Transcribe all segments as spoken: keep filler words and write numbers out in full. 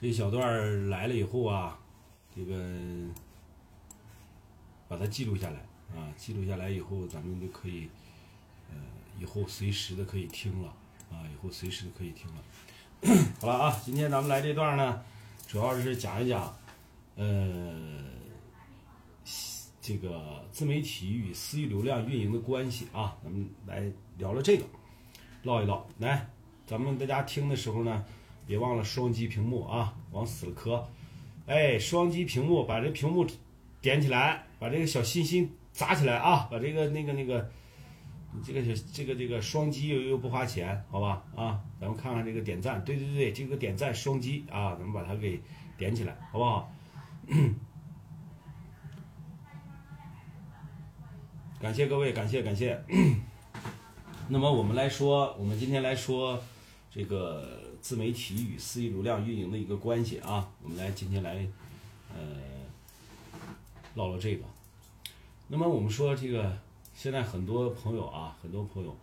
这小段来了以后啊，这个把它记录下来啊，记录下来以后咱们就可以呃以后随时的可以听了啊，以后随时的可以听了。好了啊，今天咱们来这段呢主要是讲一讲呃这个自媒体与私域流量运营的关系啊，咱们来聊了这个唠一唠。来，咱们大家听的时候呢别忘了双击屏幕啊，往死了磕，哎，双击屏幕，把这屏幕点起来，把这个小心心砸起来啊，把这个那个那个这个这个这个双击又又不花钱，好吧啊，咱们看看这个点赞，对对对，这个点赞双击啊，咱们把它给点起来，好不好？感谢各位，感谢感谢。那么我们来说，我们今天来说这个自媒体与私域流量运营的一个关系啊，我们来今天来呃唠唠这个。那么我们说这个现在很多朋友啊，很多朋友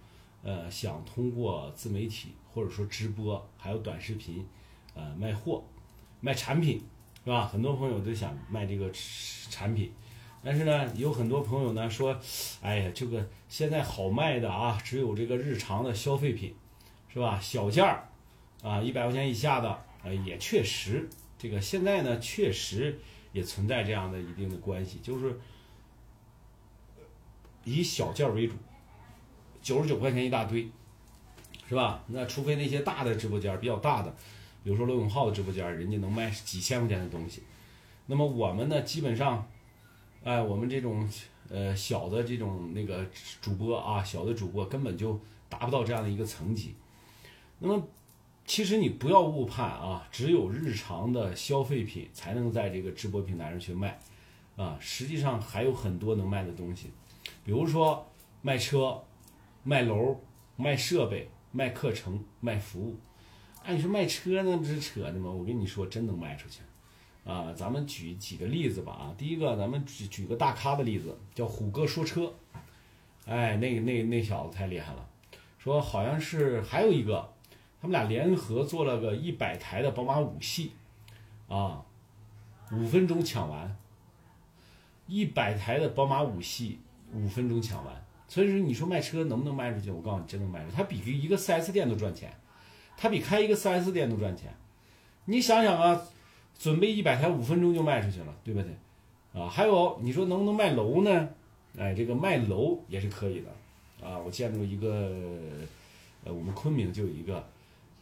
呃想通过自媒体或者说直播还有短视频呃卖货卖产品，是吧？很多朋友都想卖这个产品。但是呢，有很多朋友呢说，哎呀，这个现在好卖的啊，只有这个日常的消费品，是吧？小件儿啊，一百块钱以下的，呃，也确实，这个现在呢，确实也存在这样的一定的关系，就是以小件儿为主，九十九块钱一大堆，是吧？那除非那些大的直播间比较大的，比如说罗永浩的直播间，人家能卖几千块钱的东西，那么我们呢，基本上。哎，我们这种呃小的这种那个主播啊，小的主播根本就达不到这样的一个层级。那么，其实你不要误判啊，只有日常的消费品才能在这个直播平台上去卖啊。实际上还有很多能卖的东西，比如说卖车、卖楼、卖设备、卖课程、卖服务。哎，你说卖车那不是扯的吗？我跟你说，真能卖出去。啊，咱们举几个例子吧啊，第一个咱们举举个大咖的例子，叫虎哥说车，哎，那个那那小子太厉害了，说好像是还有一个，他们俩联合做了个一百台的宝马五系，啊，五分钟抢完，一百台的宝马五系五分钟抢完，所以说你说卖车能不能卖出去？我告诉你，真能卖出去，他比一个 四 S 店都赚钱，他比开一个 四 S 店都赚钱，你想想啊。准备一百台五分钟就卖出去了，对不对？啊，还有你说能不能卖楼呢？哎，这个卖楼也是可以的，啊，我见着一个，呃，我们昆明就有一个，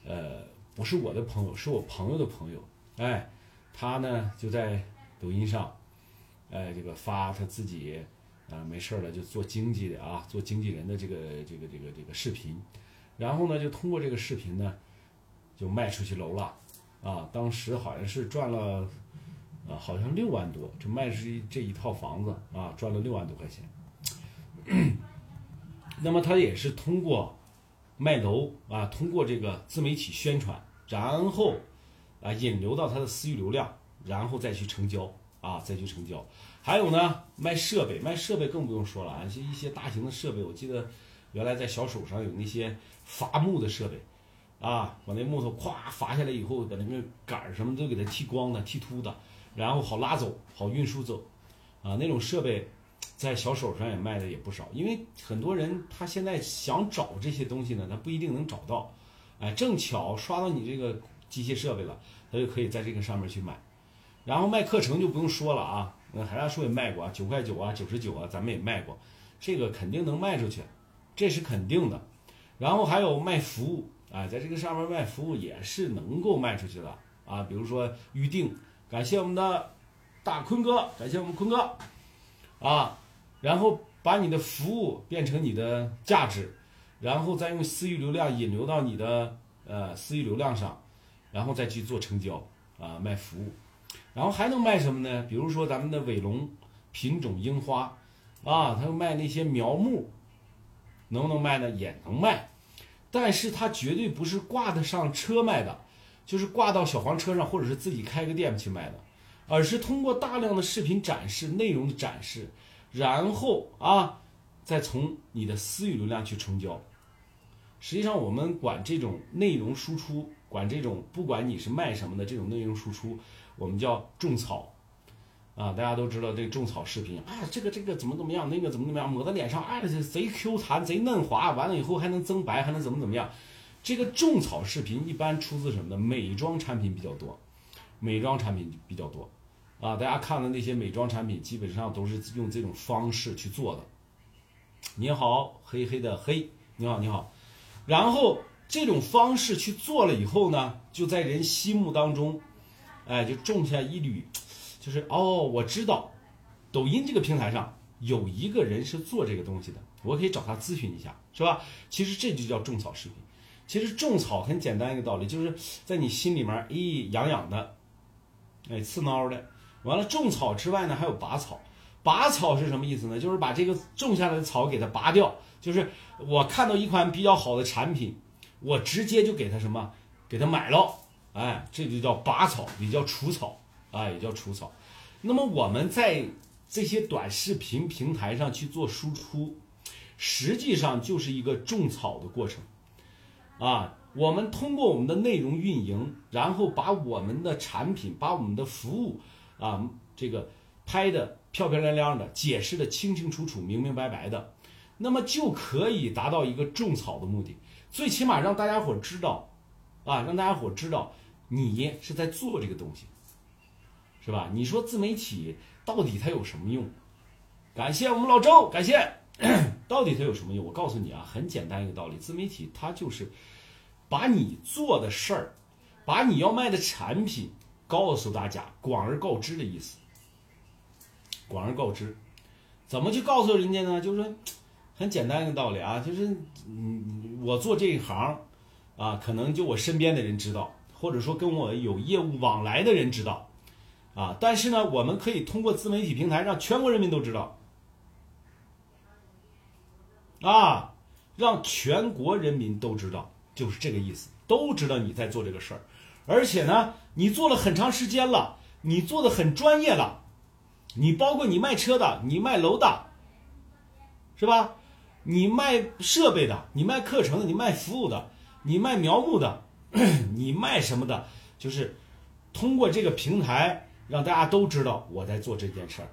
呃，不是我的朋友，是我朋友的朋友，哎，他呢就在抖音上，哎，这个发他自己啊没事了就做经济的啊，做经纪人的这个这个这个这个视频，然后呢就通过这个视频呢就卖出去楼了。啊，当时好像是赚了，啊，好像六万多，就卖这这一套房子啊，赚了六万多块钱。那么他也是通过卖楼啊，通过这个自媒体宣传，然后啊引流到他的私域流量，然后再去成交啊，再去成交。还有呢，卖设备，卖设备更不用说了啊，一些大型的设备，我记得原来在小手上有那些伐木的设备。啊，把那木头咵伐下来以后，把那个杆什么都给它剃光的、剃秃的，然后好拉走、好运输走，啊，那种设备在小手上也卖的也不少。因为很多人他现在想找这些东西呢，他不一定能找到，哎，正巧刷到你这个机械设备了，他就可以在这个上面去买。然后卖课程就不用说了啊，那海大叔也卖过啊，九块九啊、九十九啊，咱们也卖过，这个肯定能卖出去，这是肯定的。然后还有卖服务。啊，在这个上面卖服务也是能够卖出去的啊，比如说预定，感谢我们的大坤哥，感谢我们坤哥，啊，然后把你的服务变成你的价值，然后再用私域流量引流到你的呃私域流量上，然后再去做成交啊，卖服务，然后还能卖什么呢？比如说咱们的伟龙品种樱花啊，他卖那些苗木，能不能卖呢？也能卖。但是它绝对不是挂得上车卖的，就是挂到小黄车上，或者是自己开个店去卖的，而是通过大量的视频展示、内容的展示，然后啊，再从你的私域流量去成交。实际上，我们管这种内容输出管这种不管你是卖什么的这种内容输出，我们叫种草啊。大家都知道这个种草视频啊，这个这个怎么怎么样，那个怎么怎么样，抹在脸上，哎，贼 Q 弹，贼嫩滑，完了以后还能增白，还能怎么怎么样。这个种草视频一般出自什么呢？美妆产品比较多，美妆产品比较多啊。大家看的那些美妆产品，基本上都是用这种方式去做的。你好，黑黑的黑，你好你好。然后这种方式去做了以后呢，就在人心目当中，哎，就种下一缕，就是哦，我知道，抖音这个平台上有一个人是做这个东西的，我可以找他咨询一下，是吧？其实这就叫种草视频。其实种草很简单一个道理，就是在你心里面，咦，痒痒的，哎，刺挠的。完了，种草之外呢，还有拔草。拔草是什么意思呢？就是把这个种下来的草给它拔掉。就是我看到一款比较好的产品，我直接就给它什么，给它买了。哎，这就叫拔草，也叫除草，哎，也叫除草。那么我们在这些短视频平台上去做输出，实际上就是一个种草的过程。啊，我们通过我们的内容运营，然后把我们的产品，把我们的服务啊，这个拍的漂漂亮亮的，解释的清清楚楚、明明白白的，那么就可以达到一个种草的目的。最起码让大家伙知道，啊，让大家伙知道你是在做这个东西，是吧？你说自媒体到底它有什么用？感谢我们老周，感谢。到底它有什么用？我告诉你啊，很简单一个道理，自媒体它就是把你做的事儿，把你要卖的产品告诉大家，广而告之的意思。广而告之，怎么去告诉人家呢？就是很简单一个道理啊，就是嗯，我做这一行啊，可能就我身边的人知道，或者说跟我有业务往来的人知道啊，但是呢，我们可以通过自媒体平台让全国人民都知道。啊，让全国人民都知道，就是这个意思，都知道你在做这个事儿，而且呢，你做了很长时间了，你做的很专业了，你包括你卖车的，你卖楼的，是吧？你卖设备的，你卖课程的，你卖服务的，你卖苗木的，你卖什么的，就是通过这个平台让大家都知道我在做这件事儿。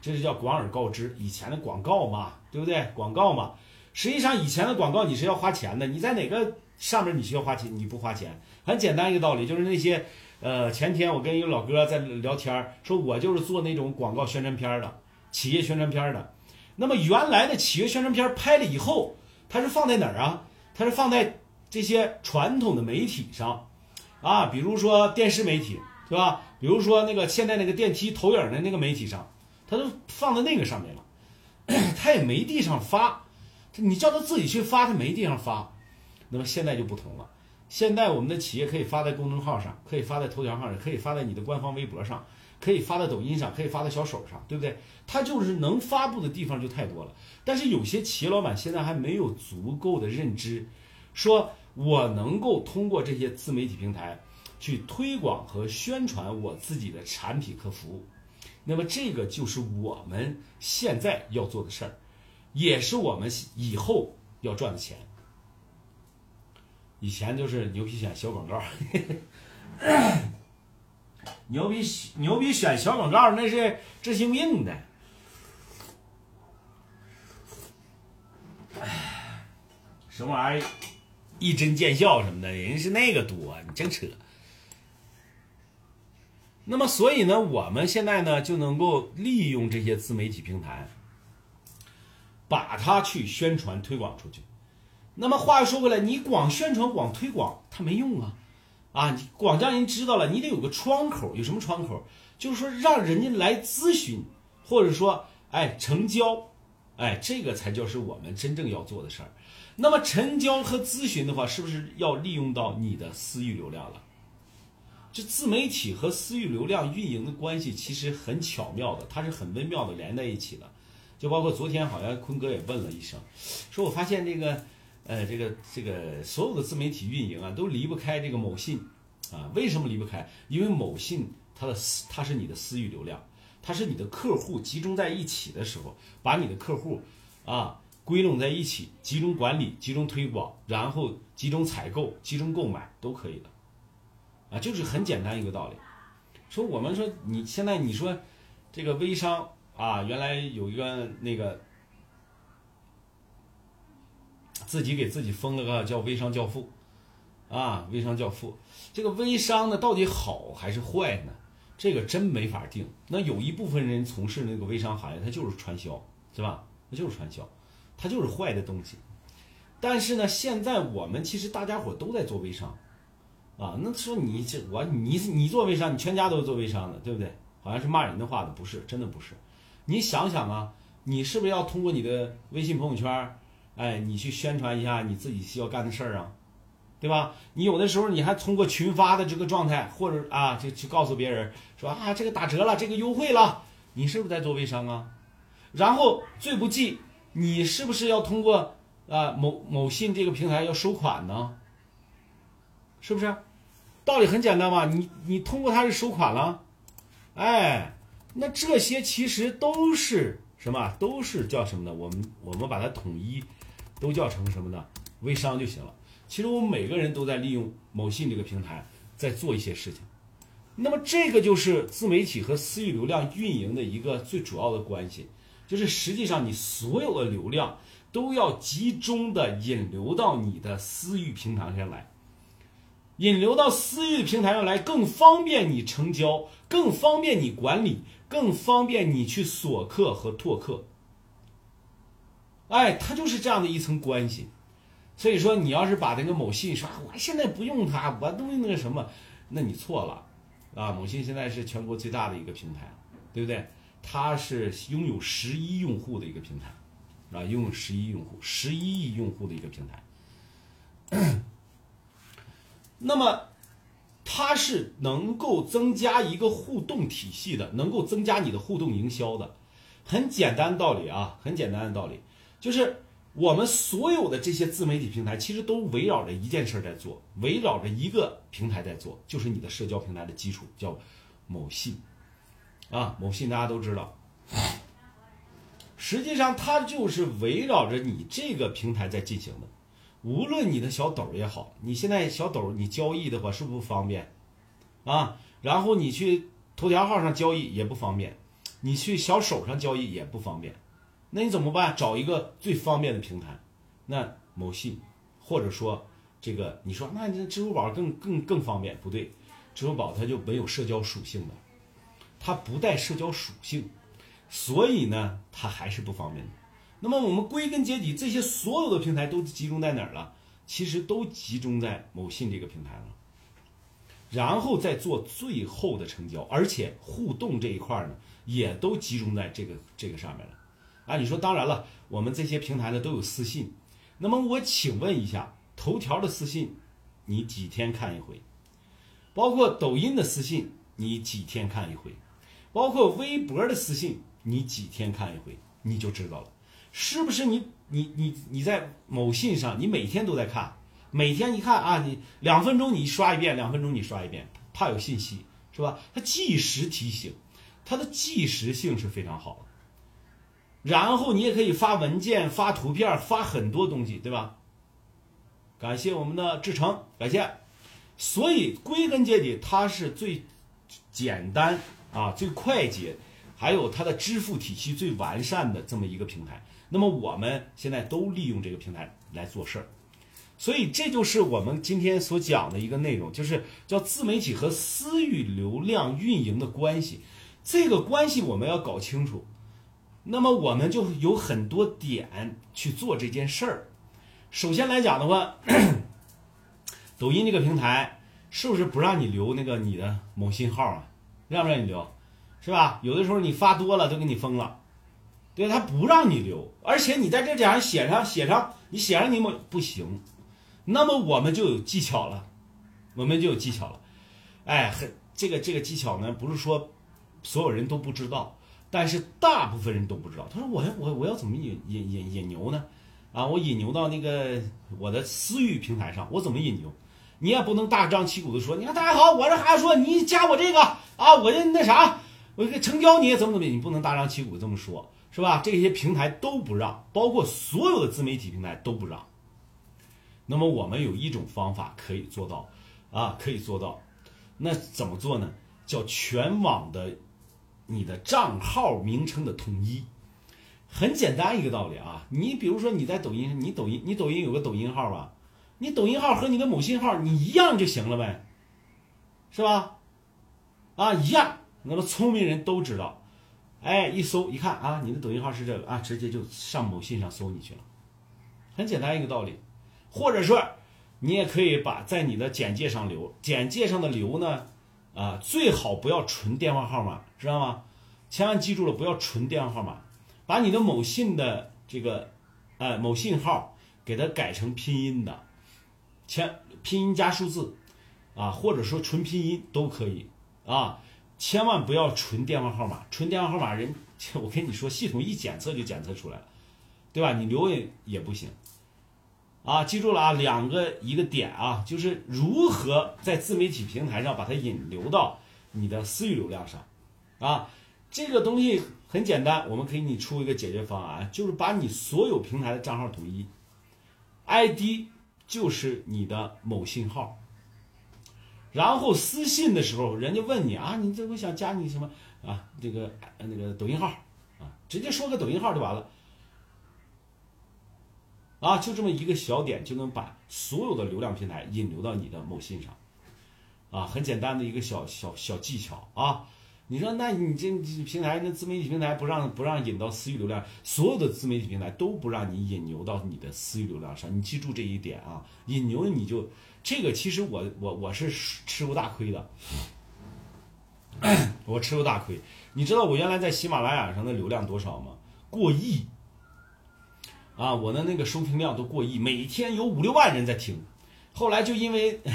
这就叫广而告之，以前的广告嘛，对不对？广告嘛，实际上以前的广告你是要花钱的，你在哪个上面你需要花钱，你不花钱，很简单一个道理，就是那些，呃，前天我跟一个老哥在聊天，说我就是做那种广告宣传片的，企业宣传片的。那么原来的企业宣传片拍了以后，它是放在哪儿啊？它是放在这些传统的媒体上，啊，比如说电视媒体，对吧？比如说那个现在那个电梯投影的那个媒体上。他都放在那个上面了，他也没地上发，你叫他自己去发，他没地上发。那么现在就不同了，现在我们的企业可以发在公众号上，可以发在头条上，可以发在你的官方微博上，可以发在抖音上，可以发在小手上，对不对？他就是能发布的地方就太多了。但是有些企业老板现在还没有足够的认知，说我能够通过这些自媒体平台去推广和宣传我自己的产品和服务。那么这个就是我们现在要做的事儿，也是我们以后要赚的钱。以前就是牛皮癣小广告，牛皮牛皮癣小广告那是这些命的。什么玩意儿，一针见效什么的，人是那个多，你真扯。那么所以呢，我们现在呢就能够利用这些自媒体平台，把它去宣传推广出去。那么话又说回来，你光宣传光推广它没用啊，啊，你光让人知道了，你得有个窗口。有什么窗口？就是说让人家来咨询，或者说哎成交，哎，这个才就是我们真正要做的事儿。那么成交和咨询的话，是不是要利用到你的私域流量了？这自媒体和私域流量运营的关系其实很巧妙的，它是很微妙的连在一起的。就包括昨天好像坤哥也问了一声，说我发现这个呃这个这个所有的自媒体运营啊都离不开这个某信啊。为什么离不开？因为某信它的它是你的私域流量，它是你的客户集中在一起的时候，把你的客户啊归拢在一起，集中管理，集中推广，然后集中采购，集中购买都可以的。啊，就是很简单一个道理。说我们说你现在你说这个微商啊，原来有一个那个自己给自己封了个叫微商教父啊，微商教父，这个微商呢到底好还是坏呢？这个真没法定。那有一部分人从事那个微商行业，他就是传销，是吧？他就是传销，他就是坏的东西。但是呢，现在我们其实大家伙都在做微商啊。那说你这我你你做微商，你全家都是做微商的，对不对？好像是骂人的话的，不是，真的不是。你想想啊，你是不是要通过你的微信朋友圈，哎，你去宣传一下你自己要干的事儿啊，对吧？你有的时候你还通过群发的这个状态，或者啊，就去告诉别人说啊，这个打折了，这个优惠了，你是不是在做微商啊？然后最不济，你是不是要通过啊、呃、某某信这个平台要收款呢？是不是？道理很简单嘛，你你通过它是收款了，哎，那这些其实都是什么？都是叫什么呢？我们我们把它统一都叫成什么呢？微商就行了。其实我们每个人都在利用某信这个平台在做一些事情，那么这个就是自媒体和私域流量运营的一个最主要的关系，就是实际上你所有的流量都要集中的引流到你的私域平台上来，引流到私域平台上来更方便你成交，更方便你管理，更方便你去锁客和拓客，哎，它就是这样的一层关系。所以说你要是把那个某信说我现在不用它，我都那个什么，那你错了啊！某信现在是全国最大的一个平台，对不对？它是拥有十一用户的一个平台啊，拥有十一用户十一亿用户的一个平台那么它是能够增加一个互动体系的，能够增加你的互动营销的。很简单的道理啊，很简单的道理，就是我们所有的这些自媒体平台其实都围绕着一件事在做，围绕着一个平台在做，就是你的社交平台的基础叫某信啊，某信大家都知道，实际上它就是围绕着你这个平台在进行的。无论你的小抖也好，你现在小抖你交易的话是不是不方便啊？然后你去头条号上交易也不方便，你去小手上交易也不方便，那你怎么办？找一个最方便的平台，那某信，或者说这个你说那支付宝更更更方便，不对，支付宝它就没有社交属性的，它不带社交属性，所以呢它还是不方便的。那么我们归根结底，这些所有的平台都集中在哪儿了？其实都集中在某信这个平台了，然后再做最后的成交，而且互动这一块呢也都集中在这个这个上面了。啊，你说当然了，我们这些平台呢都有私信，那么我请问一下，头条的私信你几天看一回？包括抖音的私信你几天看一回？包括微博的私信你几天看一回？你就知道了，是不是你你你你在某信上你每天都在看，每天一看啊，你两分钟你刷一遍，两分钟你刷一遍，怕有信息是吧？它即时提醒，它的即时性是非常好的。然后你也可以发文件、发图片、发很多东西，对吧？感谢我们的志成，感谢。所以归根结底，它是最简单啊、最快捷，还有它的支付体系最完善的这么一个平台。那么我们现在都利用这个平台来做事儿，所以这就是我们今天所讲的一个内容，就是叫自媒体和私域流量运营的关系。这个关系我们要搞清楚。那么我们就有很多点去做这件事儿。首先来讲的话，抖音这个平台是不是不让你留那个你的某信号啊？让不让你留？是吧？有的时候你发多了都给你封了，对，他不让你留，而且你在这点上写上写上你写上你某不行。那么我们就有技巧了，我们就有技巧了。哎，很这个这个技巧呢，不是说所有人都不知道。但是大部分人都不知道。他说我我我要怎么引引引引牛呢？啊，我引牛到那个我的私域平台上，我怎么引牛？你也不能大张旗鼓的说，你看大家好，我这还说你加我这个啊，我这那啥，我成交你怎么怎么，你不能大张旗鼓这么说，是吧？这些平台都不让，包括所有的自媒体平台都不让。那么我们有一种方法可以做到啊，可以做到，那怎么做呢？叫全网的你的账号名称的统一。很简单一个道理啊，你比如说你在抖音，你抖音你抖音有个抖音号吧，你抖音号和你的某信号你一样就行了呗，是吧？啊，一样。那么聪明人都知道，哎，一搜一看啊，你的抖音号是这个啊，直接就上某信上搜你去了，很简单一个道理。或者说你也可以把在你的简介上留，简介上的留呢，啊，最好不要纯电话号码，知道吗？千万记住了，不要纯电话号码，把你的某信的这个，呃，某信号给它改成拼音的，千拼音加数字，啊，或者说纯拼音都可以啊，千万不要纯电话号码，纯电话号码人，我跟你说，系统一检测就检测出来了，对吧？你留也也不行。啊，记住了啊，两个一个点啊，就是如何在自媒体平台上把它引流到你的私域流量上，啊，这个东西很简单，我们可以给你出一个解决方案，就是把你所有平台的账号统一 ，I D 就是你的某信号，然后私信的时候，人家问你啊，你这我想加你什么啊，这个那个抖音号啊，直接说个抖音号就完了。啊，就这么一个小点就能把所有的流量平台引流到你的某信上，啊，很简单的一个小小小技巧啊。你说，那你这平台，那自媒体平台不让不让引到私域流量，所有的自媒体平台都不让你引流到你的私域流量上，你记住这一点啊。引流你就这个，其实我我我是吃过大亏的，我吃过大亏。你知道我原来在喜马拉雅上的流量多少吗？过亿。啊，我的那个收听量都过亿，每天有五六万人在听。后来就因为呵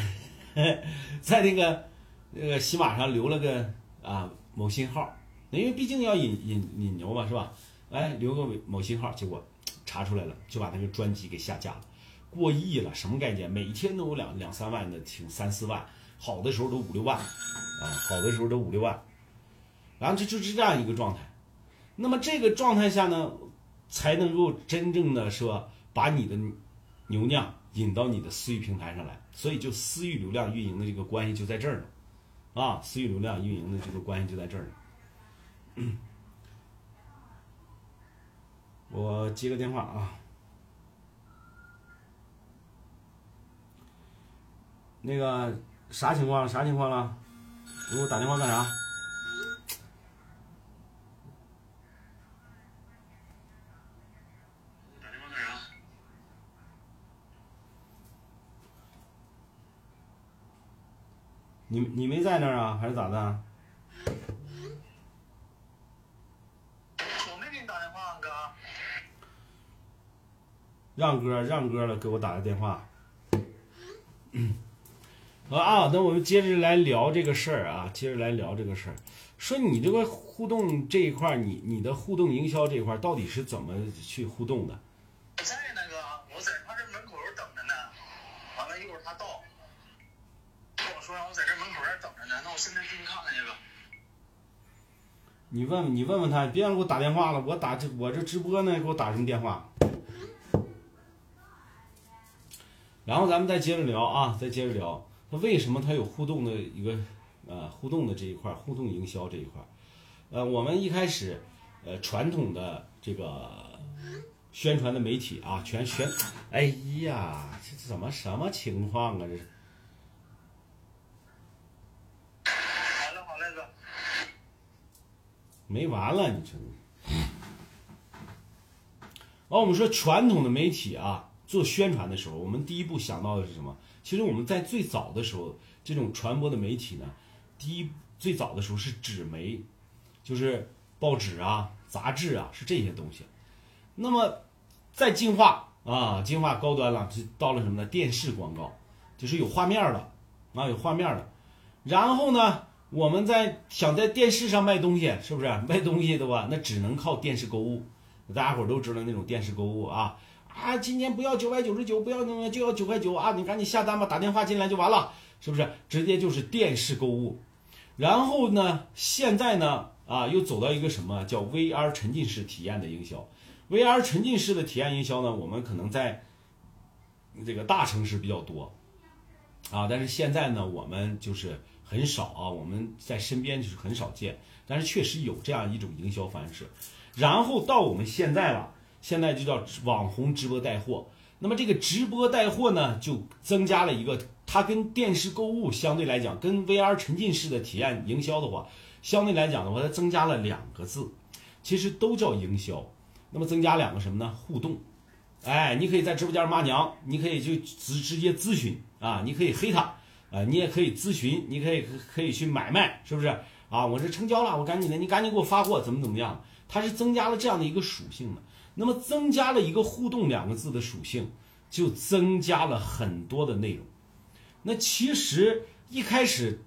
呵在那个那个喜马上留了个啊某信号，因为毕竟要引引引流嘛，是吧？哎，留个某信号，结果查出来了，就把那个专辑给下架了。过亿了，什么概念？每天都有两两三万的听，三四万，好的时候都五六万，啊，好的时候都五六万。然后这就是这样一个状态。那么这个状态下呢？才能够真正的说把你的流量引到你的私域平台上来，所以就私域流量运营的这个关系就在这儿呢，啊，私域流量运营的这个关系就在这儿呢。我接个电话啊，那个啥情况？啥情况了？给我打电话干啥？你你没在那儿啊，还是咋的、啊？我没给你打电话，哥。让哥让哥了，给我打个电话。啊，那我们接着来聊这个事儿啊，接着来聊这个事儿。说你这个互动这一块，你你的互动营销这一块到底是怎么去互动的？我在呢，哥，我在他这门口等着呢。完了，一会儿他到。说让我在这门口等着呢，那我现在进去看看去吧。你问你问问他，别让给我打电话了，我打这我这直播呢，给我打什么电话？然后咱们再接着聊啊，再接着聊，那为什么他有互动的一个呃互动的这一块，互动营销这一块，呃，我们一开始呃传统的这个宣传的媒体啊，全宣，哎呀，这怎么什么情况啊这是？没完了，你真的。哦，我们说传统的媒体啊，做宣传的时候，我们第一步想到的是什么？其实我们在最早的时候，这种传播的媒体呢，第一最早的时候是纸媒，就是报纸啊、杂志啊，是这些东西。那么再进化啊，进化高端了，就到了什么呢？电视广告，就是有画面了啊，有画面了。然后呢？我们在想在电视上卖东西，是不是卖东西的吧？那只能靠电视购物。大家伙都知道那种电视购物啊啊！今天不要九百九十九，不要那就要九块九啊！你赶紧下单吧，打电话进来就完了，是不是？直接就是电视购物。然后呢，现在呢啊，又走到一个什么叫 V R 沉浸式体验的营销。V R 沉浸式的体验营销呢，我们可能在这个大城市比较多，啊，但是现在呢，我们就是很少啊，我们在身边就是很少见，但是确实有这样一种营销方式。然后到我们现在了，现在就叫网红直播带货。那么这个直播带货呢，就增加了一个，它跟电视购物相对来讲，跟 V R 沉浸式的体验营销的话，相对来讲的话，它增加了两个字，其实都叫营销。那么增加两个什么呢？互动。哎，你可以在直播间骂娘，你可以就直直接咨询啊，你可以黑他啊、呃，你也可以咨询，你可以可以去买卖，是不是啊？我这成交了，我赶紧的，你赶紧给我发货，怎么怎么样？它是增加了这样的一个属性的。那么增加了一个互动两个字的属性，就增加了很多的内容。那其实一开始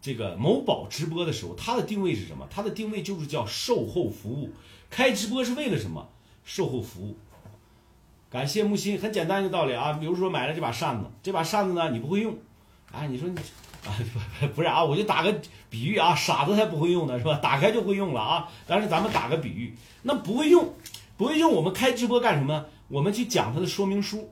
这个某宝直播的时候，它的定位是什么？它的定位就是叫售后服务。开直播是为了什么？售后服务。感谢木心，很简单一个道理啊。比如说买了这把扇子，这把扇子呢你不会用，哎，你说你啊不是啊，我就打个比喻啊，傻子才不会用呢，是吧？打开就会用了啊。但是咱们打个比喻，那不会用，不会用，我们开直播干什么？我们去讲它的说明书。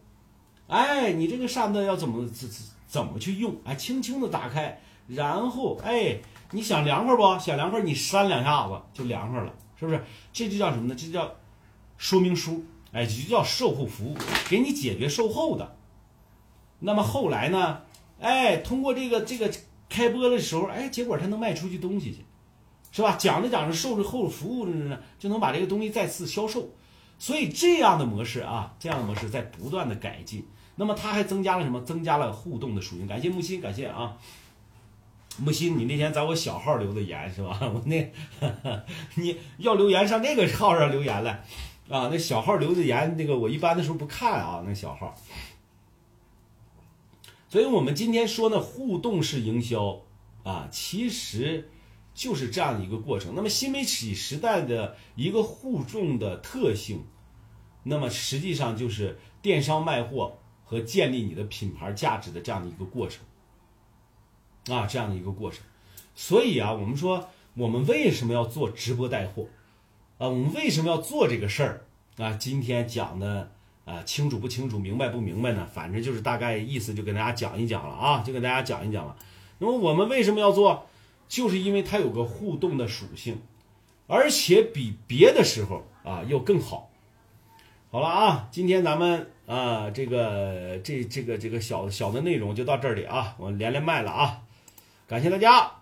哎，你这个扇子要怎么怎怎么去用？哎，轻轻的打开，然后哎，你想凉快不？想凉快，你扇两下子就凉快了，是不是？这就叫什么呢？这就叫说明书。哎，就叫售后服务，给你解决售后的。那么后来呢？哎，通过这个这个开播的时候，哎，结果他能卖出去东西去，是吧？讲着讲着，售后服务呢就能把这个东西再次销售。所以这样的模式啊，这样的模式在不断的改进。那么它还增加了什么？增加了互动的属性。感谢木心，感谢啊。木心，你那天在我小号留的言是吧？我那呵呵你要留言上那个号上留言来。啊，那小号留的言，那个我一般的时候不看啊，那小号。所以我们今天说呢，互动式营销啊，其实就是这样的一个过程。那么新媒体时代的一个互动的特性，那么实际上就是电商卖货和建立你的品牌价值的这样的一个过程啊，这样的一个过程。所以啊，我们说我们为什么要做直播带货？啊，我们为什么要做这个事儿啊？今天讲的啊，清楚不清楚，明白不明白呢？反正就是大概意思，就跟大家讲一讲了啊，就跟大家讲一讲了。那么我们为什么要做？就是因为它有个互动的属性，而且比别的时候啊要更好。好了啊，今天咱们啊这个这这个这个小小的内容就到这里啊，我连连麦了啊，感谢大家。